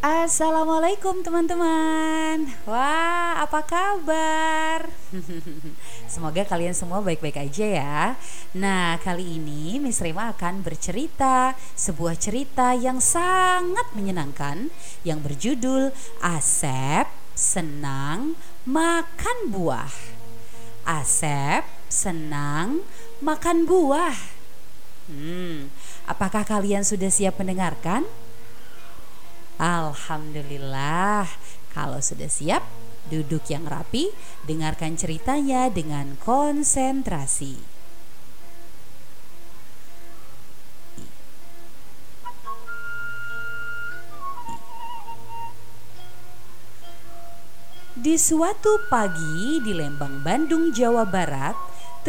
Assalamualaikum teman-teman. Wah, apa kabar? Semoga kalian semua baik-baik aja ya. Nah, kali ini Miss Rema akan bercerita sebuah cerita yang sangat menyenangkan yang berjudul Asep Senang Makan Buah. Asep senang makan buah. Apakah kalian sudah siap mendengarkan? Alhamdulillah, kalau sudah siap, duduk yang rapi, dengarkan ceritanya dengan konsentrasi. Di suatu pagi di Lembang, Bandung, Jawa Barat,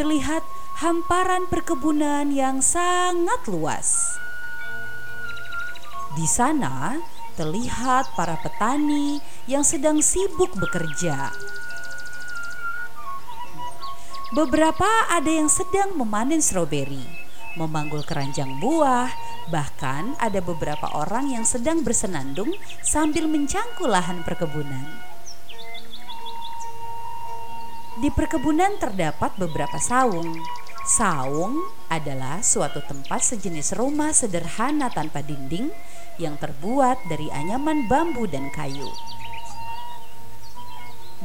terlihat hamparan perkebunan yang sangat luas. Di sana terlihat para petani yang sedang sibuk bekerja. Beberapa ada yang sedang memanen stroberi, memanggul keranjang buah, bahkan ada beberapa orang yang sedang bersenandung sambil mencangkul lahan perkebunan. Di perkebunan terdapat beberapa saung. Saung adalah suatu tempat sejenis rumah sederhana tanpa dinding yang terbuat dari anyaman bambu dan kayu.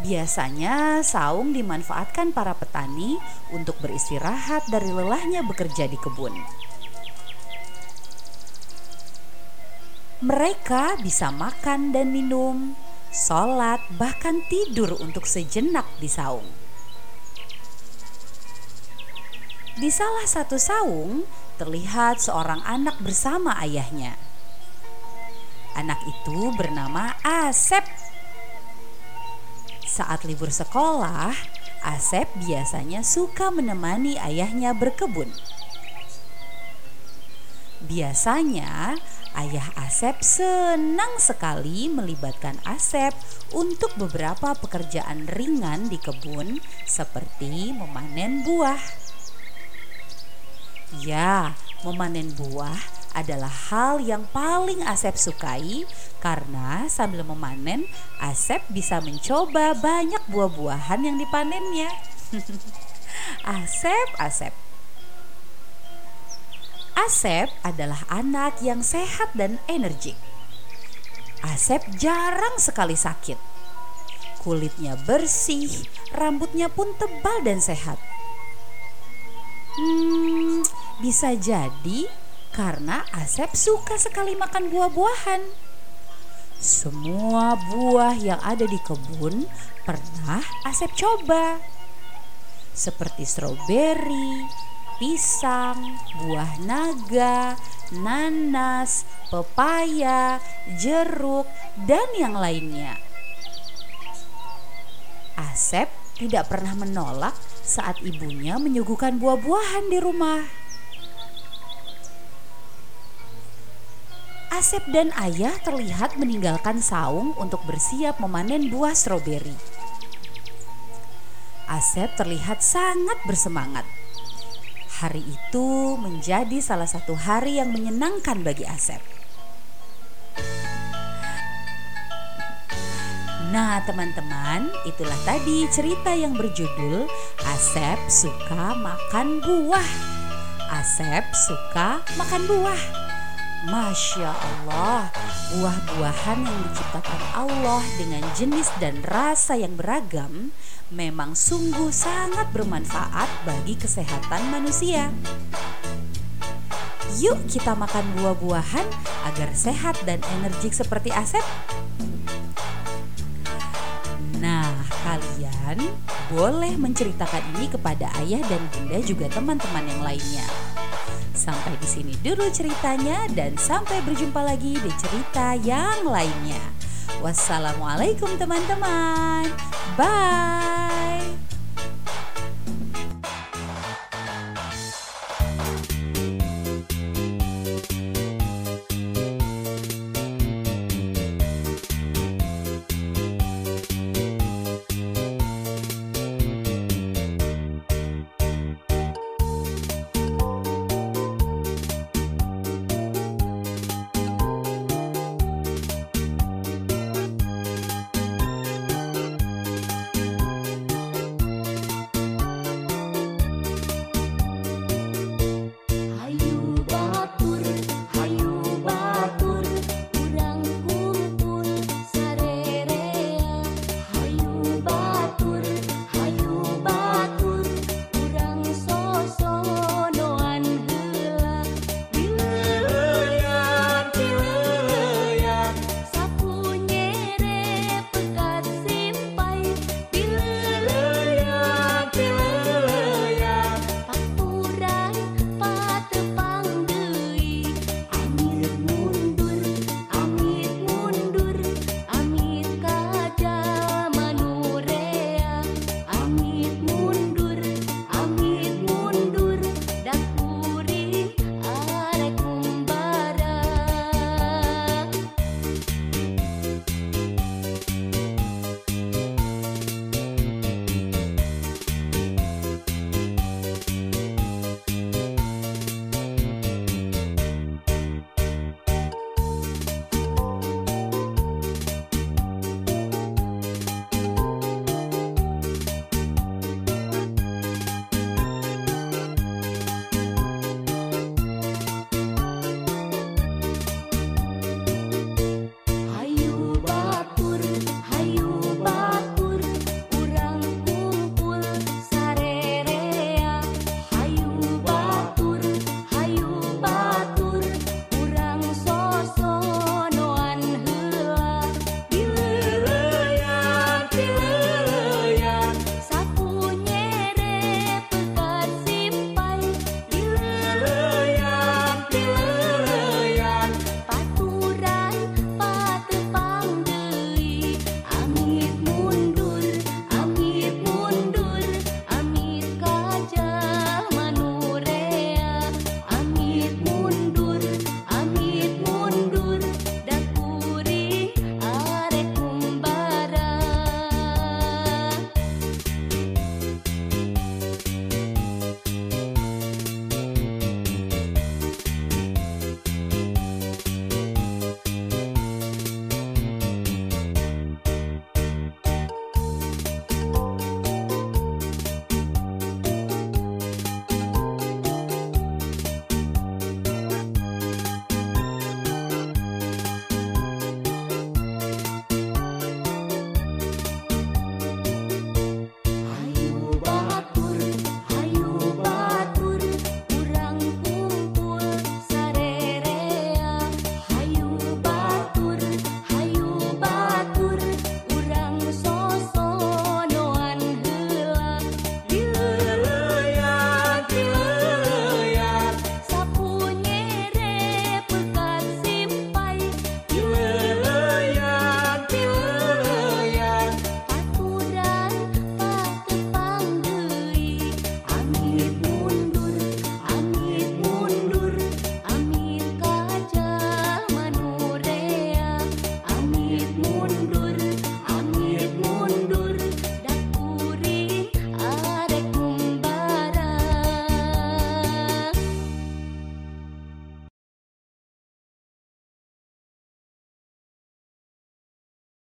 Biasanya saung dimanfaatkan para petani untuk beristirahat dari lelahnya bekerja di kebun. Mereka bisa makan dan minum, sholat, bahkan tidur untuk sejenak di saung. Di salah satu saung terlihat seorang anak bersama ayahnya. Anak itu bernama Asep. Saat libur sekolah, Asep biasanya suka menemani ayahnya berkebun. Biasanya ayah Asep senang sekali melibatkan Asep untuk beberapa pekerjaan ringan di kebun seperti memanen buah. Ya, memanen buah adalah hal yang paling Asep sukai karena sambil memanen, Asep bisa mencoba banyak buah-buahan yang dipanennya. Asep adalah anak yang sehat dan energik. Asep jarang sekali sakit. Kulitnya bersih, rambutnya pun tebal dan sehat. Bisa jadi karena Asep suka sekali makan buah-buahan. Semua buah yang ada di kebun pernah Asep coba. Seperti stroberi, pisang, buah naga, nanas, pepaya, jeruk, dan yang lainnya. Asep tidak pernah menolak saat ibunya menyuguhkan buah-buahan di rumah. Asep dan ayah terlihat meninggalkan saung untuk bersiap memanen buah stroberi. Asep terlihat sangat bersemangat. Hari itu menjadi salah satu hari yang menyenangkan bagi Asep. Nah teman-teman, itulah tadi cerita yang berjudul Asep Suka Makan Buah. Asep suka makan buah. Masya Allah, buah-buahan yang diciptakan Allah dengan jenis dan rasa yang beragam memang sungguh sangat bermanfaat bagi kesehatan manusia. Yuk kita makan buah-buahan agar sehat dan energik seperti Asep. Nah, kalian boleh menceritakan ini kepada ayah dan bunda juga teman-teman yang lainnya. Sampai di sini dulu ceritanya dan sampai berjumpa lagi di cerita yang lainnya. Wassalamualaikum teman-teman. Bye.